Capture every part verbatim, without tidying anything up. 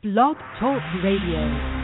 Blog Talk Radio.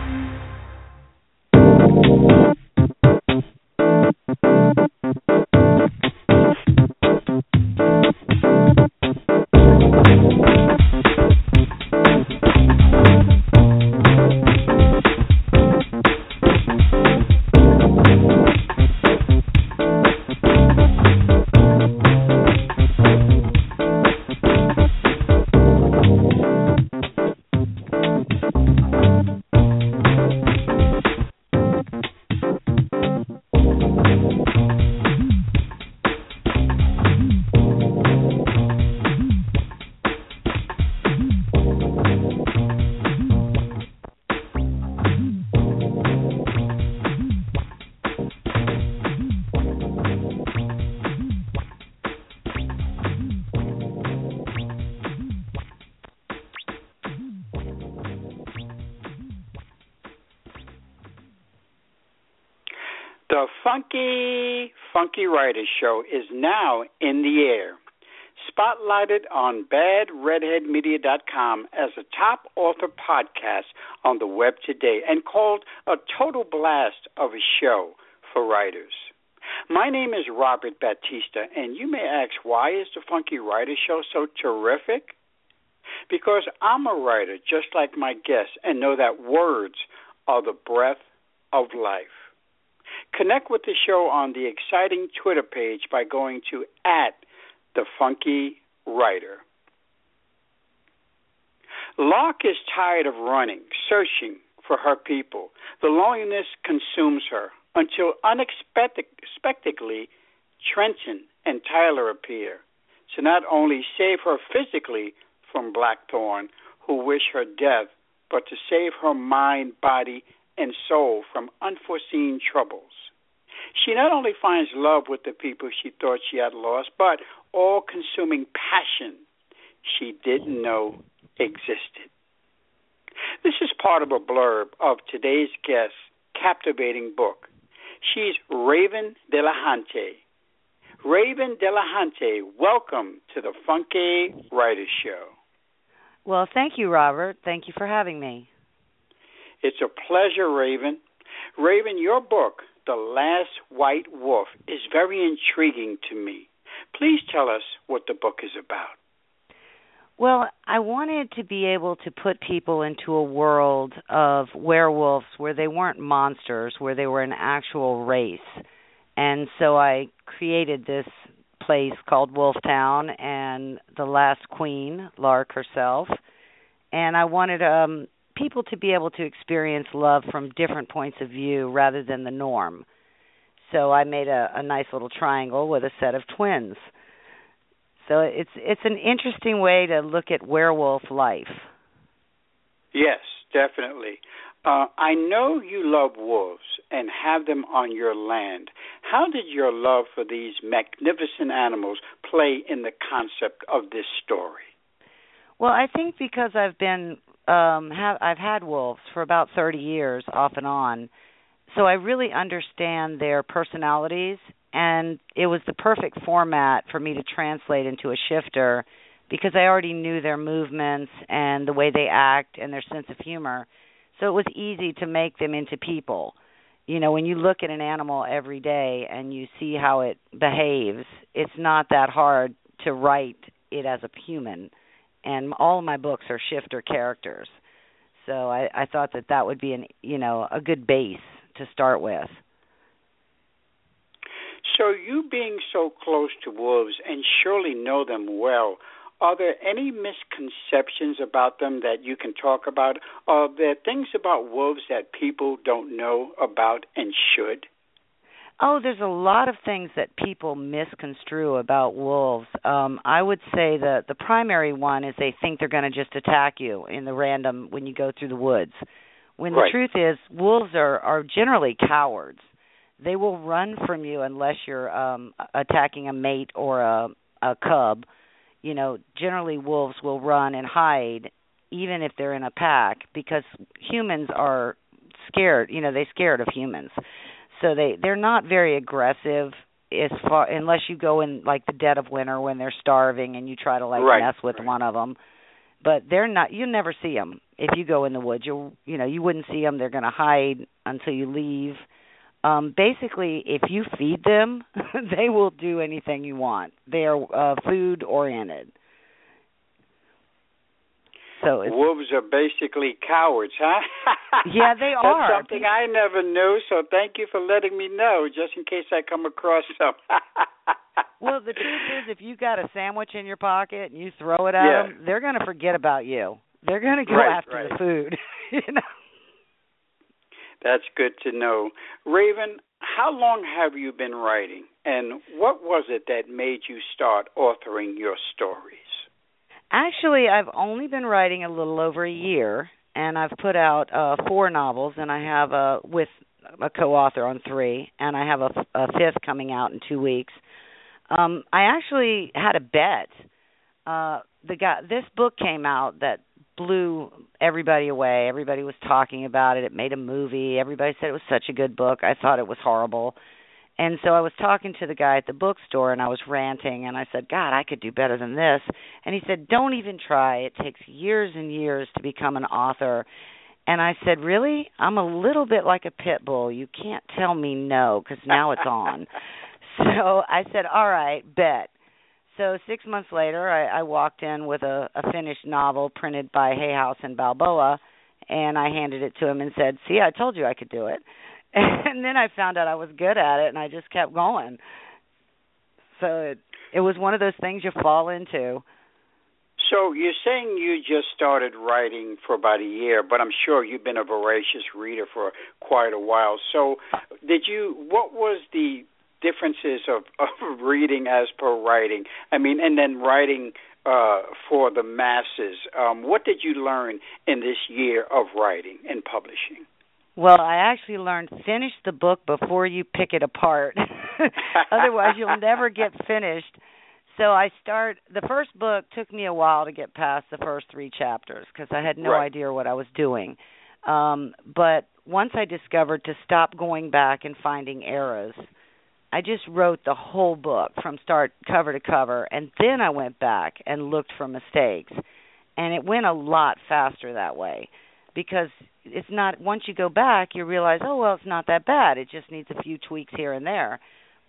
The Funky, Funky Writer Show is now in the air, spotlighted on bad redhead media dot com as a top author podcast on the web today and called a total blast of a show for writers. My name is Robert Batista, and you may ask, why is The Funky Writer Show so terrific? Because I'm a writer just like my guests and know that words are the breath of life. Connect with the show on the exciting Twitter page by going to at the Funky Writer. Lark is tired of running, searching for her people. The loneliness consumes her until unexpectedly Trenton and Tyler appear to not only save her physically from Blackthorn, who wish her death, but to save her mind, body, and soul from unforeseen troubles. She not only finds love with the people she thought she had lost, but all-consuming passion she didn't know existed. This is part of a blurb of today's guest's captivating book. She's Raven Delehanty. Raven Delehanty, welcome to the Funky Writer Show. Well, thank you, Robert. Thank you for having me. It's a pleasure, Raven. Raven, your book, The Last White Wolf, is very intriguing to me. Please tell us what the book is about. Well, I wanted to be able to put people into a world of werewolves where they weren't monsters, where they were an actual race. And so I created this place called Wolf Town and the last queen, Lark herself. And I wanted... um. people to be able to experience love from different points of view rather than the norm. So I made a, a nice little triangle with a set of twins. So it's it's an interesting way to look at werewolf life. Yes, definitely. Uh, I know you love wolves and have them on your land. How did your love for these magnificent animals play in the concept of this story? Well, I think because I've been... Um, have, I've had wolves for about thirty years off and on, so I really understand their personalities, and it was the perfect format for me to translate into a shifter because I already knew their movements and the way they act and their sense of humor, so it was easy to make them into people. You know, when you look at an animal every day and you see how it behaves, it's not that hard to write it as a human. And all of my books are shifter characters, so I, I thought that that would be an you know a good base to start with. So you being so close to wolves and surely know them well, are there any misconceptions about them that you can talk about? Are there things about wolves that people don't know about and should? Oh, there's a lot of things that people misconstrue about wolves. Um, I would say that the primary one is they think they're going to just attack you in the random when you go through the woods. When right. The truth is, wolves are, are generally cowards. They will run from you unless you're um, attacking a mate or a, a cub. You know, generally wolves will run and hide even if they're in a pack because humans are scared. You know, they're scared of humans. So they, they're not very aggressive as far, unless you go in, like, the dead of winter when they're starving and you try to, like, right, mess with right. one of them. but they're not. You'll never see them if you go in the woods. You'll, you know, you wouldn't see them. They're going to hide until you leave. Um, basically, if you feed them, they will do anything you want. They are uh, food oriented. So wolves are basically cowards, huh? Yeah, they are. That's something I never knew, so thank you for letting me know, just in case I come across some. Well, the truth is, if you got a sandwich in your pocket and you throw it at yeah. them, they're going to forget about you. They're going to go right, after right. the food. You know? That's good to know. Raven, how long have you been writing, and what was it that made you start authoring your stories? Actually, I've only been writing a little over a year, and I've put out uh, four novels, and I have a with a co-author on three, and I have a, a fifth coming out in two weeks. Um, I actually had a bet. Uh, the guy, this book came out that blew everybody away. Everybody was talking about it. It made a movie. Everybody said it was such a good book. I thought it was horrible. And so I was talking to the guy at the bookstore, and I was ranting, and I said, God, I could do better than this. And he said, don't even try. It takes years and years to become an author. And I said, really? I'm a little bit like a pit bull. You can't tell me no, because now it's on. So I said, all right, bet. So six months later, I, I walked in with a, a finished novel printed by Hay House and Balboa, and I handed it to him and said, see, I told you I could do it. And then I found out I was good at it, and I just kept going. So it, it was one of those things you fall into. So you're saying you just started writing for about a year, but I'm sure you've been a voracious reader for quite a while. So did you? What was the differences of, of reading as per writing? I mean, and then writing uh, for the masses. Um, what did you learn in this year of writing and publishing? Well, I actually learned finish the book before you pick it apart. Otherwise, you'll never get finished. So I start – the first book took me a while to get past the first three chapters because I had no right. idea what I was doing. Um, but once I discovered to stop going back and finding errors, I just wrote the whole book from start cover to cover, and then I went back and looked for mistakes. And it went a lot faster that way. Because it's not, once you go back, you realize, oh, well, it's not that bad. It just needs a few tweaks here and there.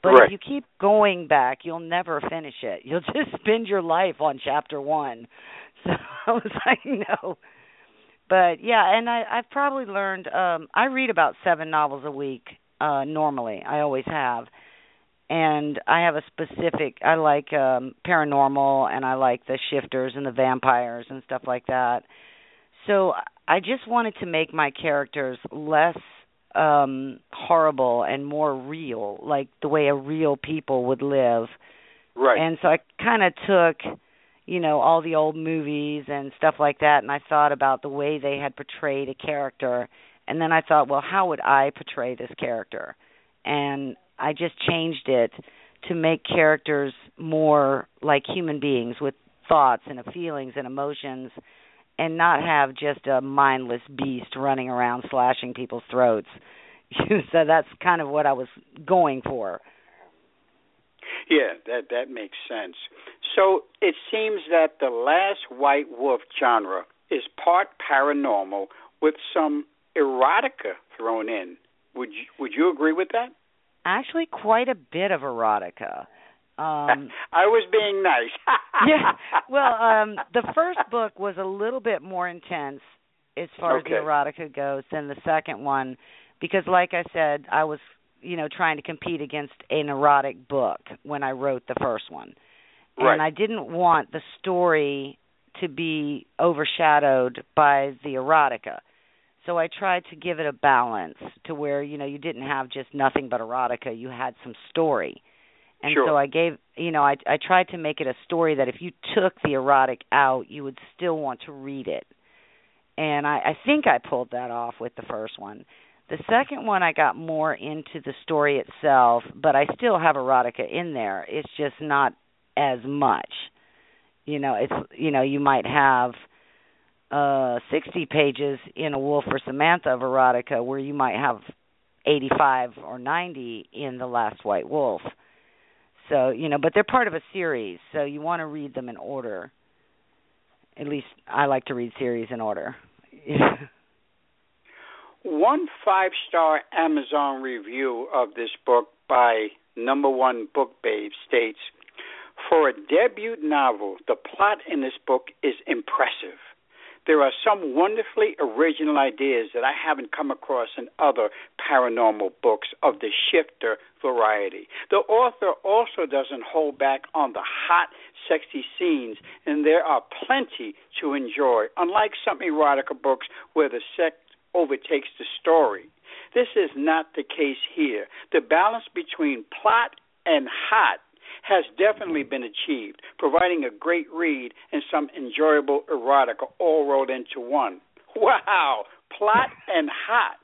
But right. if you keep going back, you'll never finish it. You'll just spend your life on chapter one. So I was like, no. But, yeah, and I, I've probably learned, um, I read about seven novels a week uh, normally. I always have. And I have a specific, I like um, paranormal, and I like the shifters and the vampires and stuff like that. So I just wanted to make my characters less um, horrible and more real, like the way a real people would live. Right. And so I kind of took, you know, all the old movies and stuff like that, and I thought about the way they had portrayed a character. And then I thought, well, how would I portray this character? And I just changed it to make characters more like human beings with thoughts and feelings and emotions, and not have just a mindless beast running around slashing people's throats. So that's kind of what I was going for. Yeah, that that makes sense. So it seems that the Last White Wolf genre is part paranormal with some erotica thrown in. Would you, would you agree with that? Actually, quite a bit of erotica. Um, I was being nice. Yeah. Well, um, the first book was a little bit more intense as far okay. as the erotica goes than the second one, because, like I said, I was, you know, trying to compete against an erotic book when I wrote the first one, right. and I didn't want the story to be overshadowed by the erotica. So I tried to give it a balance to where, you know, you didn't have just nothing but erotica; you had some story. And sure. so I gave, you know, I, I tried to make it a story that if you took the erotic out, you would still want to read it. And I, I think I pulled that off with the first one. The second one, I got more into the story itself, but I still have erotica in there. It's just not as much. You know, it's, you know, you might have uh, sixty pages in A Wolf or Samantha of erotica, where you might have eighty-five or ninety in The Last White Wolf. So, you know, but they're part of a series, so you want to read them in order. At least I like to read series in order. One five-star Amazon review of this book by Number One Book Babe states, "For a debut novel, the plot in this book is impressive. There are some wonderfully original ideas that I haven't come across in other paranormal books of the shifter variety. The author also doesn't hold back on the hot, sexy scenes, and there are plenty to enjoy, unlike some erotica books where the sex overtakes the story. This is not the case here. The balance between plot and hot has definitely been achieved, providing a great read and some enjoyable erotica all rolled into one." Wow, plot and hot.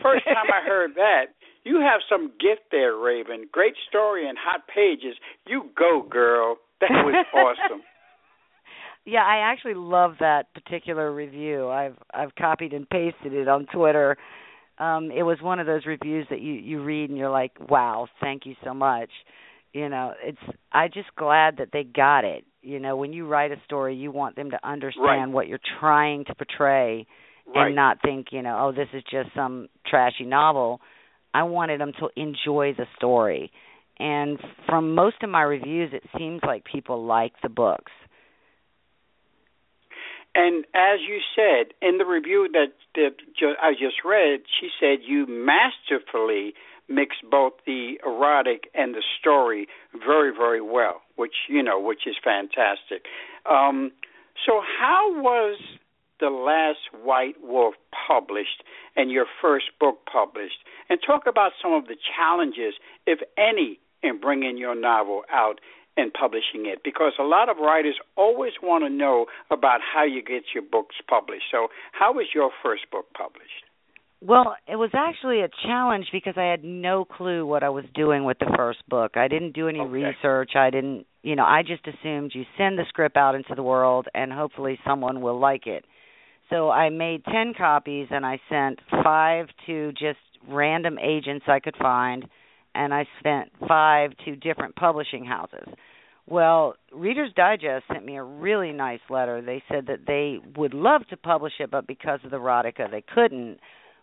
First time I heard that. You have some gift there, Raven. Great story and hot pages. You go, girl. That was awesome. Yeah, I actually love that particular review. I've I've copied and pasted it on Twitter. Um, it was one of those reviews that you, you read and you're like, wow, thank you so much. You know, it's I just glad that they got it. You know, when you write a story, you want them to understand right. what you're trying to portray right. and not think, you know, oh, this is just some trashy novel. I wanted them to enjoy the story. And from most of my reviews, it seems like people like the books. And as you said, in the review that, that ju- I just read, she said you masterfully mix both the erotic and the story very, very well, which, you know, which is fantastic. Um, so how was The Last White Wolf published and your first book published? And talk about some of the challenges, if any, in bringing your novel out and publishing it, because a lot of writers always want to know about how you get your books published. So how was your first book published? Well, it was actually a challenge because I had no clue what I was doing with the first book. I didn't do any okay. research. I didn't, you know, I just assumed you send the script out into the world and hopefully someone will like it. So I made ten copies and I sent five to just random agents I could find, and I sent five to different publishing houses. Well, Reader's Digest sent me a really nice letter. They said that they would love to publish it, but because of the erotica, they couldn't.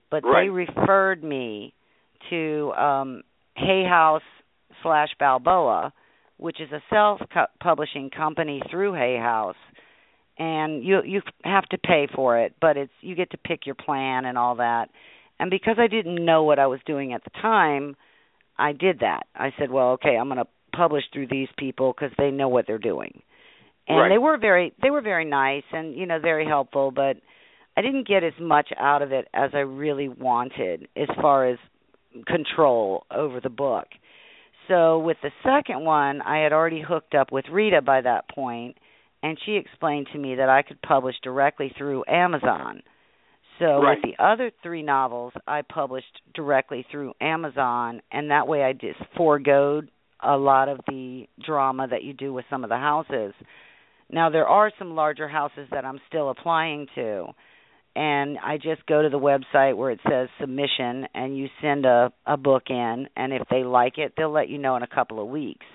But right. they referred me to um, Hay House slash Balboa, which is a self-publishing company through Hay House, and you you have to pay for it, but it's you get to pick your plan and all that. And because I didn't know what I was doing at the time, I did that. I said, well, okay, I'm going to publish through these people because they know what they're doing, and right. they were very they were very nice and you know very helpful, but I didn't get as much out of it as I really wanted as far as control over the book. So with the second one, I had already hooked up with Rita by that point, and she explained to me that I could publish directly through Amazon. So right. with the other three novels, I published directly through Amazon, and that way I just foregoed a lot of the drama that you do with some of the houses. Now, there are some larger houses that I'm still applying to, and I just go to the website where it says submission, and you send a, a book in, and if they like it, they'll let you know in a couple of weeks.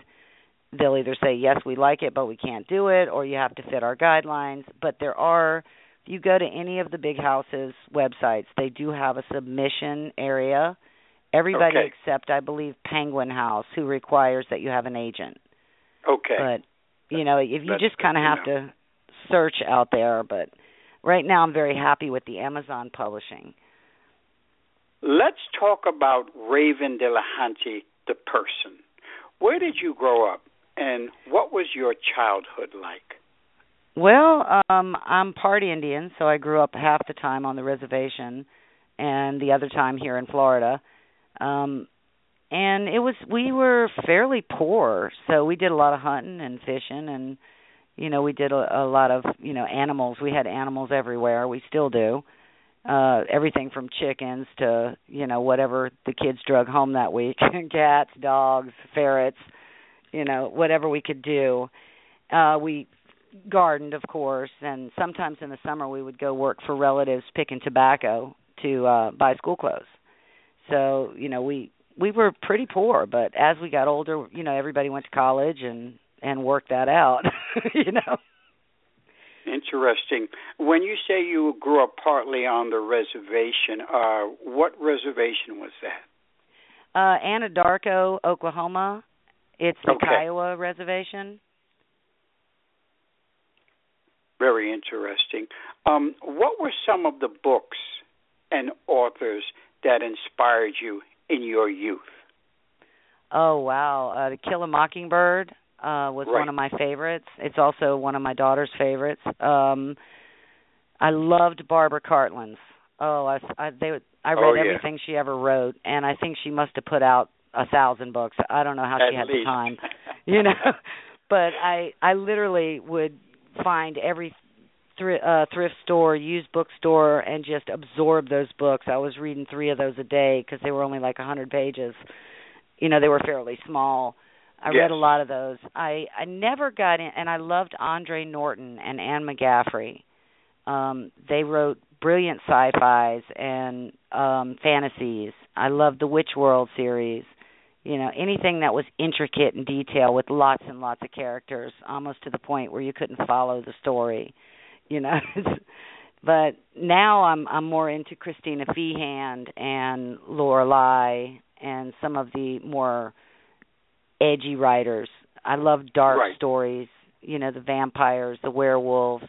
They'll either say, yes, we like it, but we can't do it, or you have to fit our guidelines. But there are, if you go to any of the big houses' websites, they do have a submission area. Everybody okay. except, I believe, Penguin House, who requires that you have an agent. Okay. But, you know, if you just kind of have you know. to search out there, but right now I'm very happy with the Amazon publishing. Let's talk about Raven Delehanty, the person. Where did you grow up, and what was your childhood like? Well, um, I'm part Indian, so I grew up half the time on the reservation and the other time here in Florida. Um, and it was we were fairly poor, so we did a lot of hunting and fishing, and you know we did a, a lot of you know animals. We had animals everywhere. We still do uh, everything from chickens to you know whatever the kids drug home that week, cats, dogs, ferrets, you know whatever we could do. Uh, we gardened, of course, and sometimes in the summer we would go work for relatives picking tobacco to uh, buy school clothes. So you know we. We were pretty poor, but as we got older, you know, everybody went to college and, and worked that out, you know. Interesting. When you say you grew up partly on the reservation, uh, what reservation was that? Uh, Anadarko, Oklahoma. It's the okay. Kiowa Reservation. Very interesting. Um, what were some of the books and authors that inspired you in your youth? Oh, wow. Uh, To Kill a Mockingbird uh, was right. one of my favorites. It's also one of my daughter's favorites. Um, I loved Barbara Cartland's. Oh, I, I, they, I read oh, yeah. everything she ever wrote, and I think she must have put out a thousand books. I don't know how At she had least. the time, you know. But I, I literally would find every thr- uh, thrift store, used bookstore, and just absorb those books. I was reading three of those a day because they were only like one hundred pages. You know, they were fairly small. I yes. read a lot of those. I, I never got in, and I loved Andre Norton and Anne McGaffrey. Um, they wrote brilliant sci-fis and um, fantasies. I loved the Witch World series. You know, anything that was intricate in detail with lots and lots of characters, almost to the point where you couldn't follow the story, you know. But now I'm I'm more into Christina Feehand and Lorelai and some of the more edgy writers. I love dark right. stories, you know, the vampires, the werewolves,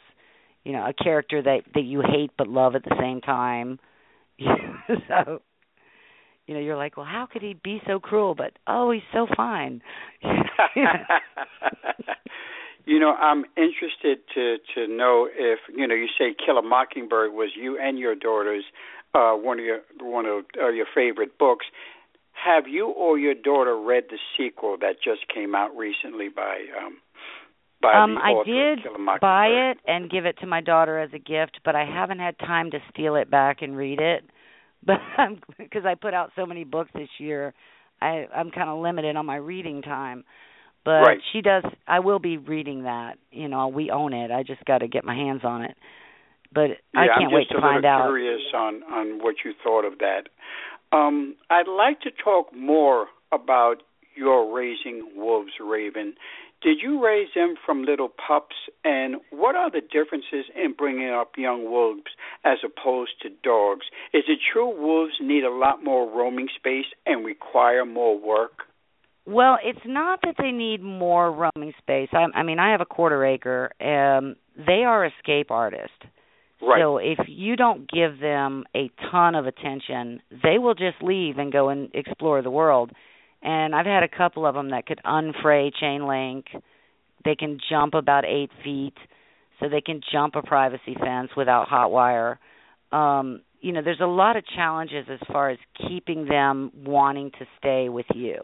you know, a character that, that you hate but love at the same time. So... You know, you're like, well, how could he be so cruel? But, oh, he's so fine. You know, I'm interested to, to know if, you know, you say Kill a Mockingbird was you and your daughter's uh, one of your one of uh, your favorite books. Have you or your daughter read the sequel that just came out recently by um, by um, the author of Kill a Mockingbird? I did buy it and give it to my daughter as a gift, but I haven't had time to steal it back and read it. But because I put out so many books this year, I, I'm kind of limited on my reading time. But right. she does. I will be reading that. You know, we own it. I just got to get my hands on it. But yeah, I can't wait to find out. I'm just curious on, on what you thought of that. Um, I'd like to talk more about your raising wolves, Raven. Did you raise them from little pups? And what are the differences in bringing up young wolves as opposed to dogs? Is it true wolves need a lot more roaming space and require more work? Well, it's not that they need more roaming space. I, I mean, I have a quarter acre. Um, they are escape artists. Right. So if you don't give them a ton of attention, they will just leave and go and explore the world. And I've had a couple of them that could unfray chain link. They can jump about eight feet, so they can jump a privacy fence without hot wire. Um, you know, there's a lot of challenges as far as keeping them wanting to stay with you.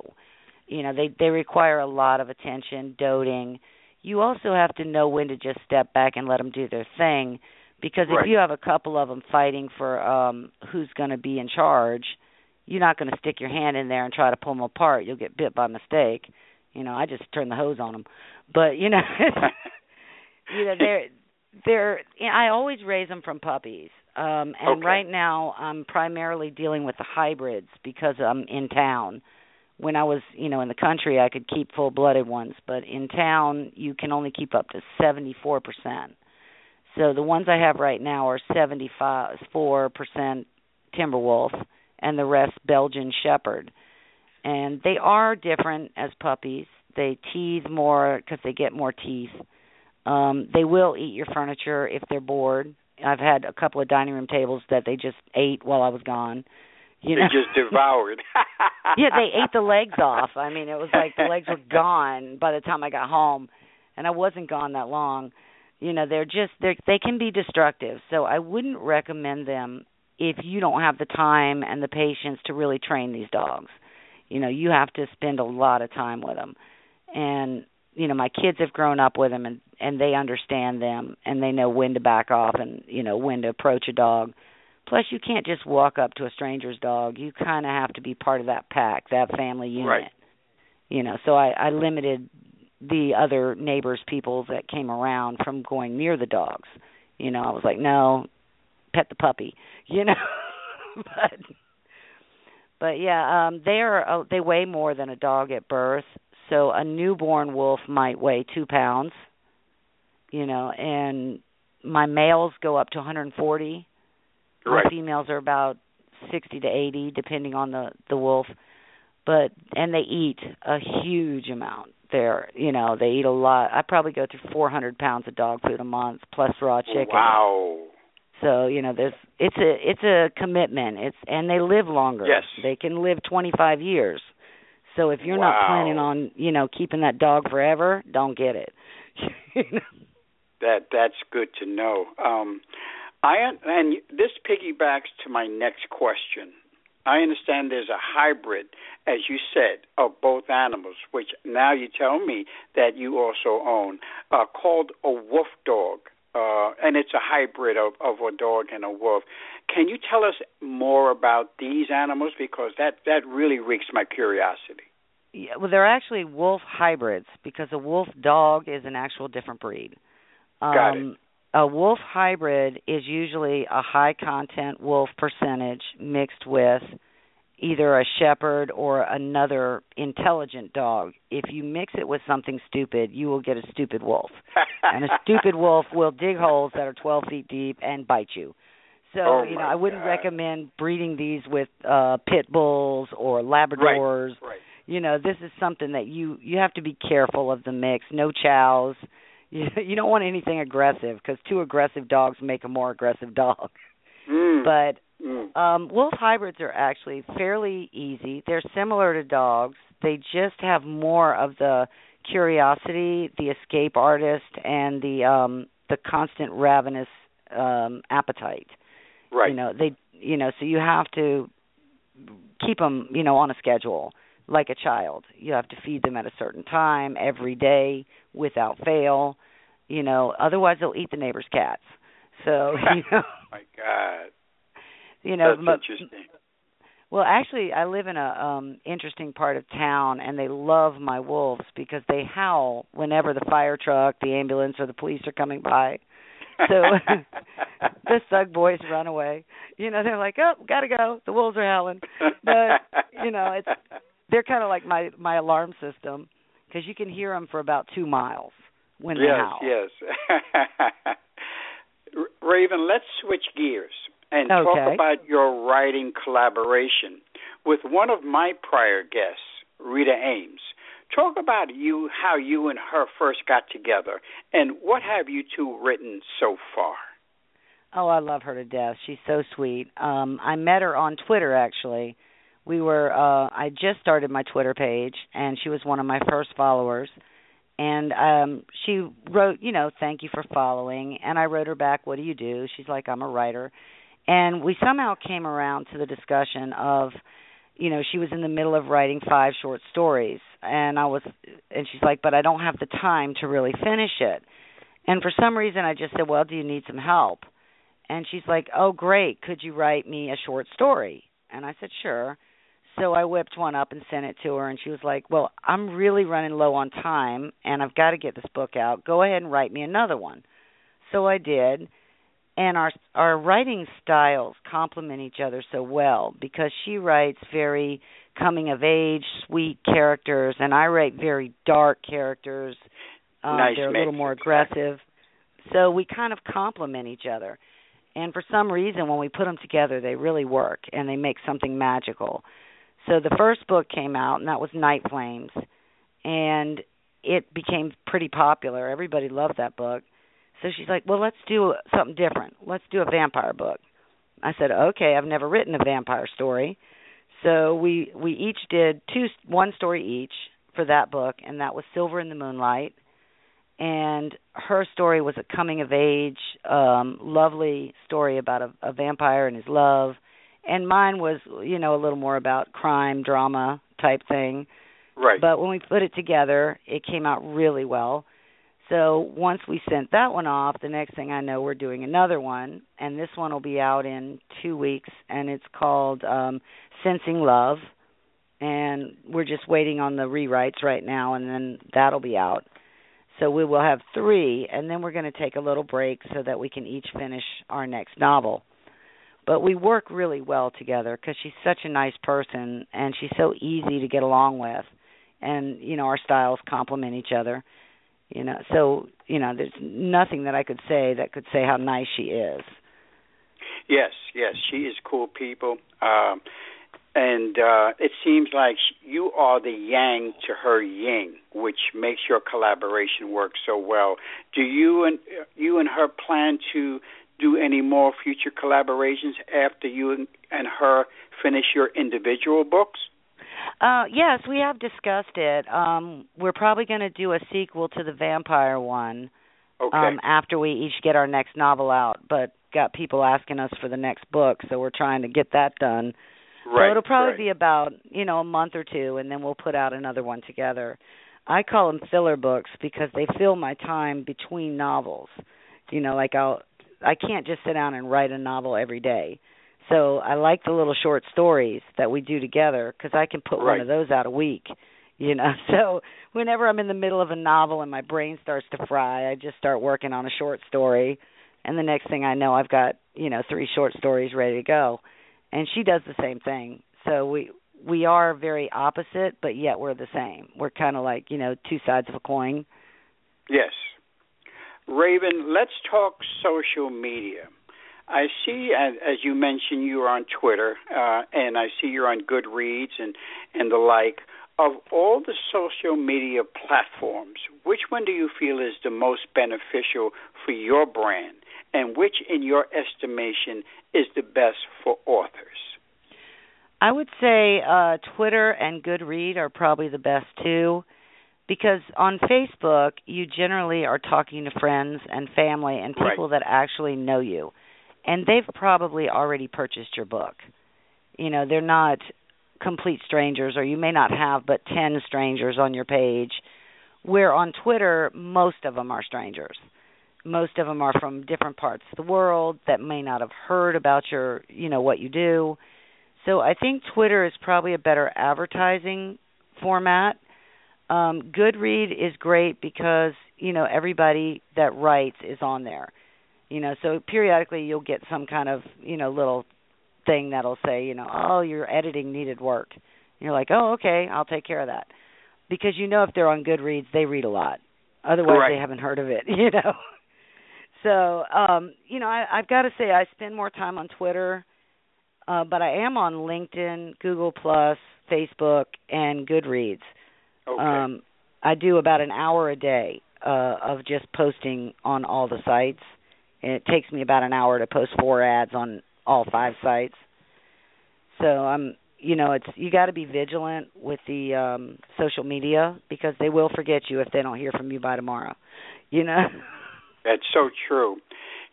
You know, they, they require a lot of attention, doting. You also have to know when to just step back and let them do their thing, because right. if you have a couple of them fighting for um, who's going to be in charge, you're not going to stick your hand in there and try to pull them apart. You'll get bit by mistake. You know, I just turn the hose on them. But, you know, you know they're, they're, you know, I always raise them from puppies. Um, and okay. right now I'm primarily dealing with the hybrids because I'm in town. When I was, you know, in the country, I could keep full-blooded ones. But in town, you can only keep up to seventy-four percent. So the ones I have right now are seventy-four percent Timberwolf, and the rest Belgian Shepherd. And they are different as puppies. They tease more because they get more teeth. Um, they will eat your furniture if they're bored. I've had a couple of dining room tables that they just ate while I was gone. You they know? just devoured. Yeah, they ate the legs off. I mean, it was like the legs were gone by the time I got home, and I wasn't gone that long. You know, they're just they're, they can be destructive, so I wouldn't recommend them if you don't have the time and the patience to really train these dogs. You know, you have to spend a lot of time with them. And, you know, my kids have grown up with them, and, and they understand them, and they know when to back off and, you know, when to approach a dog. Plus, you can't just walk up to a stranger's dog. You kind of have to be part of that pack, that family unit. Right. You know, so I, I limited the other neighbors, people that came around from going near the dogs. You know, I was like, no, pet the puppy, you know. but, but yeah, um, they are uh, they weigh more than a dog at birth. So a newborn wolf might weigh two pounds, you know, and my males go up to one hundred forty. Right. My females are about sixty to eighty, depending on the, the wolf. But and they eat a huge amount. They're, you know, they eat a lot. I probably go through four hundred pounds of dog food a month, plus raw chicken. Wow. So, you know, there's it's a it's a commitment. It's and they live longer. Yes. They can live twenty-five years. So if you're wow. not planning on, you know, keeping that dog forever, don't get it. You know? That that's good to know. Um, I and this piggybacks to my next question. I understand there's a hybrid, as you said, of both animals, which now you tell me that you also own, uh, called a wolf dog, uh, and it's a hybrid of, of a dog and a wolf. Can you tell us more about these animals? Because that, that really piques my curiosity. Yeah, well, they're actually wolf hybrids because a wolf dog is an actual different breed. Um, Got it. A wolf hybrid is usually a high-content wolf percentage mixed with either a shepherd or another intelligent dog. If you mix it with something stupid, you will get a stupid wolf. And a stupid wolf will dig holes that are twelve feet deep and bite you. So, oh you know, I wouldn't God. recommend breeding these with uh, pit bulls or Labradors. Right, right. You know, this is something that you, you have to be careful of the mix. No chows. You don't want anything aggressive because two aggressive dogs make a more aggressive dog. Mm. But um, wolf hybrids are actually fairly easy. They're similar to dogs. They just have more of the curiosity, the escape artist, and the um, the constant ravenous um, appetite. Right. You know they. You know, so you have to keep them, you know, on a schedule. Like a child, you have to feed them at a certain time every day without fail, you know, otherwise they'll eat the neighbor's cats. So, you know, oh my God, you know, that's but, interesting. Well, actually I live in a um, interesting part of town and they love my wolves because they howl whenever the fire truck, the ambulance or the police are coming by. So the Sug boys run away, you know, they're like, oh, gotta go. The wolves are howling. But you know, it's, they're kind of like my, my alarm system because you can hear them for about two miles when yes, they howl. Yes, yes. Raven, let's switch gears and okay. talk about your writing collaboration with one of my prior guests, Rita Ames. Talk about you, how you and her first got together, and what have you two written so far? Oh, I love her to death. She's so sweet. Um, I met her on Twitter, actually. We were, uh, I just started my Twitter page, and she was one of my first followers. And um, she wrote, you know, thank you for following. And I wrote her back, what do you do? She's like, I'm a writer. And we somehow came around to the discussion of, you know, she was in the middle of writing five short stories. And I was, and she's like, but I don't have the time to really finish it. And for some reason, I just said, well, do you need some help? And she's like, oh, great. Could you write me a short story? And I said, sure. So I whipped one up and sent it to her, and she was like, well, I'm really running low on time, and I've got to get this book out. Go ahead and write me another one. So I did, and our our writing styles complement each other so well because she writes very coming-of-age, sweet characters, and I write very dark characters. Um, nice they're mix. A little more aggressive. So we kind of complement each other. And for some reason, when we put them together, they really work, and they make something magical. So the first book came out, and that was Night Flames, and it became pretty popular. Everybody loved that book. So she's like, well, let's do something different. Let's do a vampire book. I said, okay, I've never written a vampire story. So we, we each did two one story each for that book, and that was Silver in the Moonlight. And her story was a coming-of-age, um, lovely story about a, a vampire and his love. And mine was, you know, a little more about crime, drama type thing. Right. But when we put it together, it came out really well. So once we sent that one off, the next thing I know, we're doing another one. And this one will be out in two weeks. And it's called um, Sensing Love. And we're just waiting on the rewrites right now. And then that'll be out. So we will have three. And then we're going to take a little break so that we can each finish our next novel. But we work really well together because she's such a nice person, and she's so easy to get along with. And, you know, our styles complement each other. You know, so, you know, there's nothing that I could say that could say how nice she is. Yes, yes, she is cool people. Um, and uh, it seems like you are the yang to her yin, which makes your collaboration work so well. Do you and you and her plan to do any more future collaborations after you and, and her finish your individual books? Uh, yes, we have discussed it. Um, we're probably going to do a sequel to the vampire one, okay, um, after we each get our next novel out, but got people asking us for the next book, so we're trying to get that done. Right, so it'll probably right. be about, you know, a month or two, and then we'll put out another one together. I call them filler books because they fill my time between novels. You know, like I'll, I can't just sit down and write a novel every day. So I like the little short stories that we do together because I can put right. one of those out a week, you know. So whenever I'm in the middle of a novel and my brain starts to fry, I just start working on a short story, and the next thing I know, I've got, you know, three short stories ready to go. And she does the same thing. So we we are very opposite, but yet we're the same. We're kind of like, you know, two sides of a coin. Yes. Raven, let's talk social media. I see, as you mentioned, you're on Twitter, uh, and I see you're on Goodreads and, and the like. Of all the social media platforms, which one do you feel is the most beneficial for your brand, and which, in your estimation, is the best for authors? I would say uh, Twitter and Goodreads are probably the best, too, because on Facebook, you generally are talking to friends and family and people right. that actually know you. And they've probably already purchased your book. You know, they're not complete strangers, or you may not have but ten strangers on your page, where on Twitter, most of them are strangers. Most of them are from different parts of the world that may not have heard about your, you know, what you do. So I think Twitter is probably a better advertising format. Um, Goodread is great because, you know, everybody that writes is on there. You know, so periodically you'll get some kind of, you know, little thing that'll say, you know, oh, your editing needed work. And you're like, oh, okay, I'll take care of that. Because you know if they're on Goodreads, they read a lot. Otherwise right. they haven't heard of it, you know. So, um, you know, I, I've got to say I spend more time on Twitter, uh, but I am on LinkedIn, Google plus, Facebook, and Goodreads. Okay. Um, I do about an hour a day uh, of just posting on all the sites. And it takes me about an hour to post four ads on all five sites. So I'm, you know, it's you got to be vigilant with the um, social media because they will forget you if they don't hear from you by tomorrow. You know, that's so true.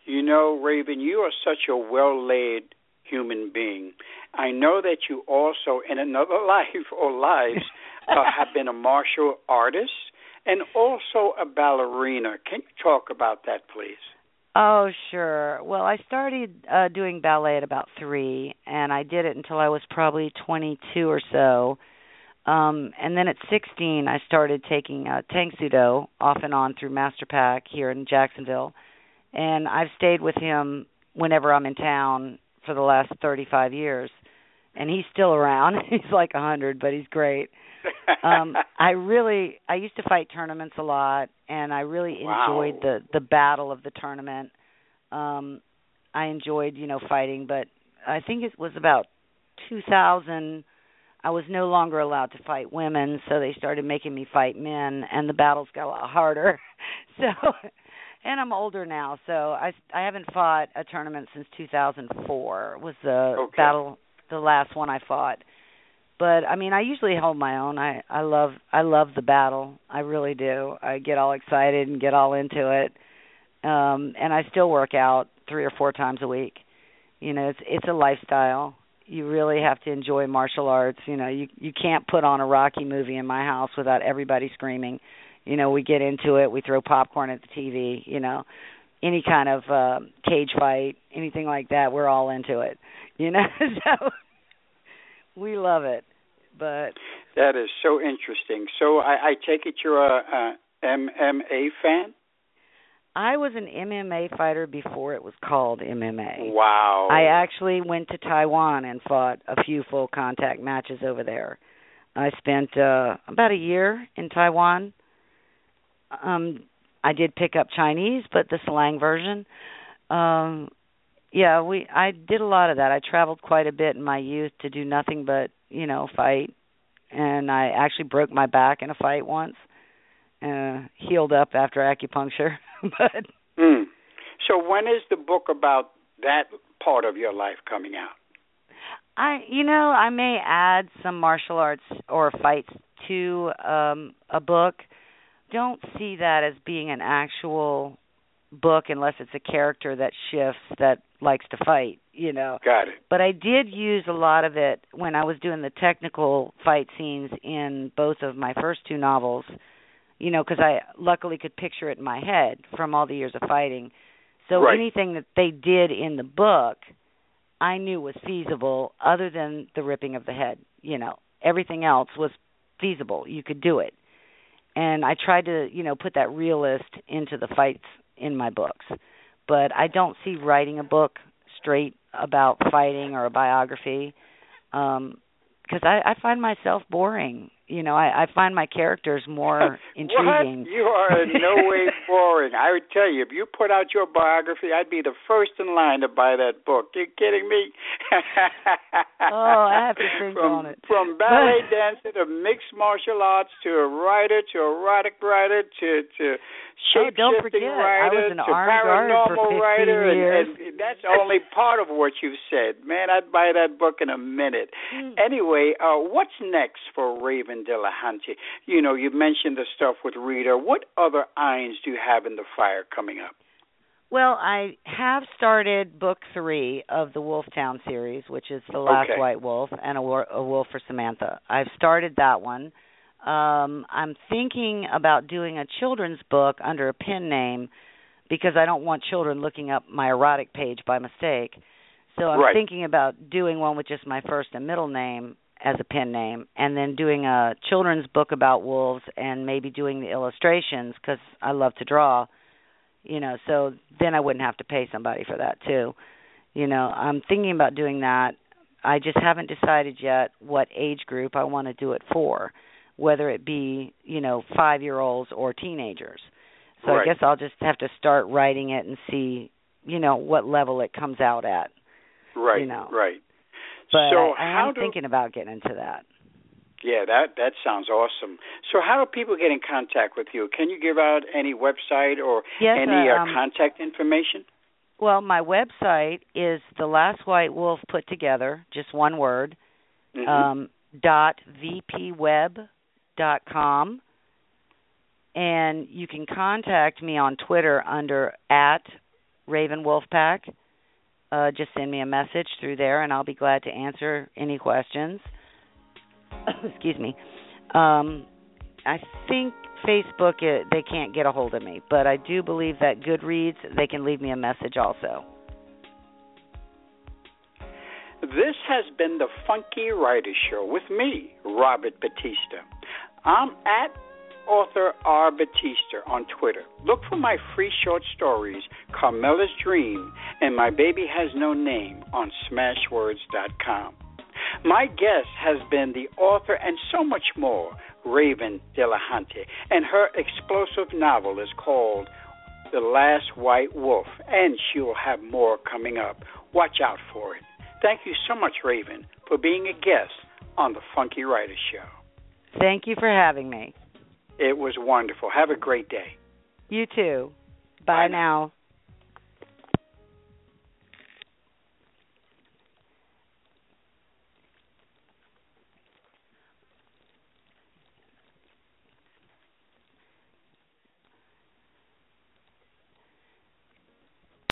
You know, Raven, you are such a well-laid human being. I know that you also, in another life or lives, uh, have been a martial artist and also a ballerina. Can you talk about that, please? Oh, sure. Well, I started uh, doing ballet at about three, and I did it until I was probably twenty-two or so. Um, and then at sixteen, I started taking uh, Tang Soo Do off and on through Master Pack here in Jacksonville. And I've stayed with him whenever I'm in town for the last thirty-five years. And he's still around. He's like a hundred, but he's great. Um, I really, I used to fight tournaments a lot, and I really enjoyed wow. the, the battle of the tournament. Um, I enjoyed, you know, fighting, but I think it was about two thousand, I was no longer allowed to fight women, so they started making me fight men, and the battles got a lot harder. So, and I'm older now, so I, I haven't fought a tournament since two thousand four. It was the okay. battle, the last one I fought. But, I mean, I usually hold my own. I, I love I love the battle. I really do. I get all excited and get all into it. Um, and I still work out three or four times a week. You know, it's it's a lifestyle. You really have to enjoy martial arts. You know, you, you can't put on a Rocky movie in my house without everybody screaming. You know, we get into it. We throw popcorn at the T V, you know. Any kind of uh, cage fight, anything like that, we're all into it. You know, so we love it. But that is so interesting. So I, I take it you're a, a M M A fan? I was an M M A fighter before it was called M M A. Wow. I actually went to Taiwan and fought a few full contact matches over there. I spent uh, about a year in Taiwan. um, I did pick up Chinese, but the slang version. Um, yeah, we I did a lot of that. I traveled quite a bit in my youth to do nothing but, you know, fight. And I actually broke my back in a fight once. Uh, healed up after acupuncture. But mm. So when is the book about that part of your life coming out? I, you know, I may add some martial arts or fights to um, a book. Don't see that as being an actual book unless it's a character that shifts, that likes to fight, you know. Got it. But I did use a lot of it when I was doing the technical fight scenes in both of my first two novels, you know, because I luckily could picture it in my head from all the years of fighting. So right. Anything that they did in the book, I knew was feasible other than the ripping of the head, you know. Everything else was feasible. You could do it. And I tried to, you know, put that realist into the fights in my books. But I don't see writing a book straight about fighting or a biography um, because I, I find myself boring. You know, I, I find my characters more intriguing. What? You are in no way boring. I would tell you, if you put out your biography, I'd be the first in line to buy that book. You're kidding me? Oh, I have to think from, on it. From ballet dancer to mixed martial arts to a writer to erotic writer to, to shape-shifting oh, don't forget, writer I was an to paranormal writer. And, and that's only part of what you've said. Man, I'd buy that book in a minute. Mm. Anyway, uh, what's next for Raven Delehanty? You know, you mentioned the stuff with Rita. What other irons do you have in the fire coming up? Well, I have started book three of the Wolf Town series, which is The Last okay. White Wolf and A Wolf or Samantha. I've started that one. Um, I'm thinking about doing a children's book under a pen name because I don't want children looking up my erotic page by mistake. So I'm right. thinking about doing one with just my first and middle name as a pen name, and then doing a children's book about wolves and maybe doing the illustrations because I love to draw, you know, so then I wouldn't have to pay somebody for that too. You know, I'm thinking about doing that. I just haven't decided yet what age group I want to do it for, whether it be, you know, five-year-olds or teenagers. So right. I guess I'll just have to start writing it and see, you know, what level it comes out at. Right, you know. right. But so I, I am do, thinking about getting into that. Yeah, that, that sounds awesome. So how do people get in contact with you? Can you give out any website or yes, any uh, um, contact information? Well, my website is The Last White Wolf put together, just one word, mm-hmm. um, dot v p web dot com. And you can contact me on Twitter under at Raven Wolf Pack. Uh, just send me a message through there, and I'll be glad to answer any questions. Excuse me. Um, I think Facebook, it, they can't get a hold of me, but I do believe that Goodreads, they can leave me a message also. This has been the Funky Writer Show with me, Robert Batista. I'm at author R. Batista on Twitter. Look for my free short stories, Carmela's Dream and My Baby Has No Name, on smashwords dot com. My guest has been the author and so much more, Raven Delehanty, and her explosive novel is called The Last White Wolf, and she will have more coming up. Watch out for it. Thank you so much, Raven, for being a guest on the Funky Writer Show. Thank you for having me. It was wonderful. Have a great day. You too. Bye, Bye now. now.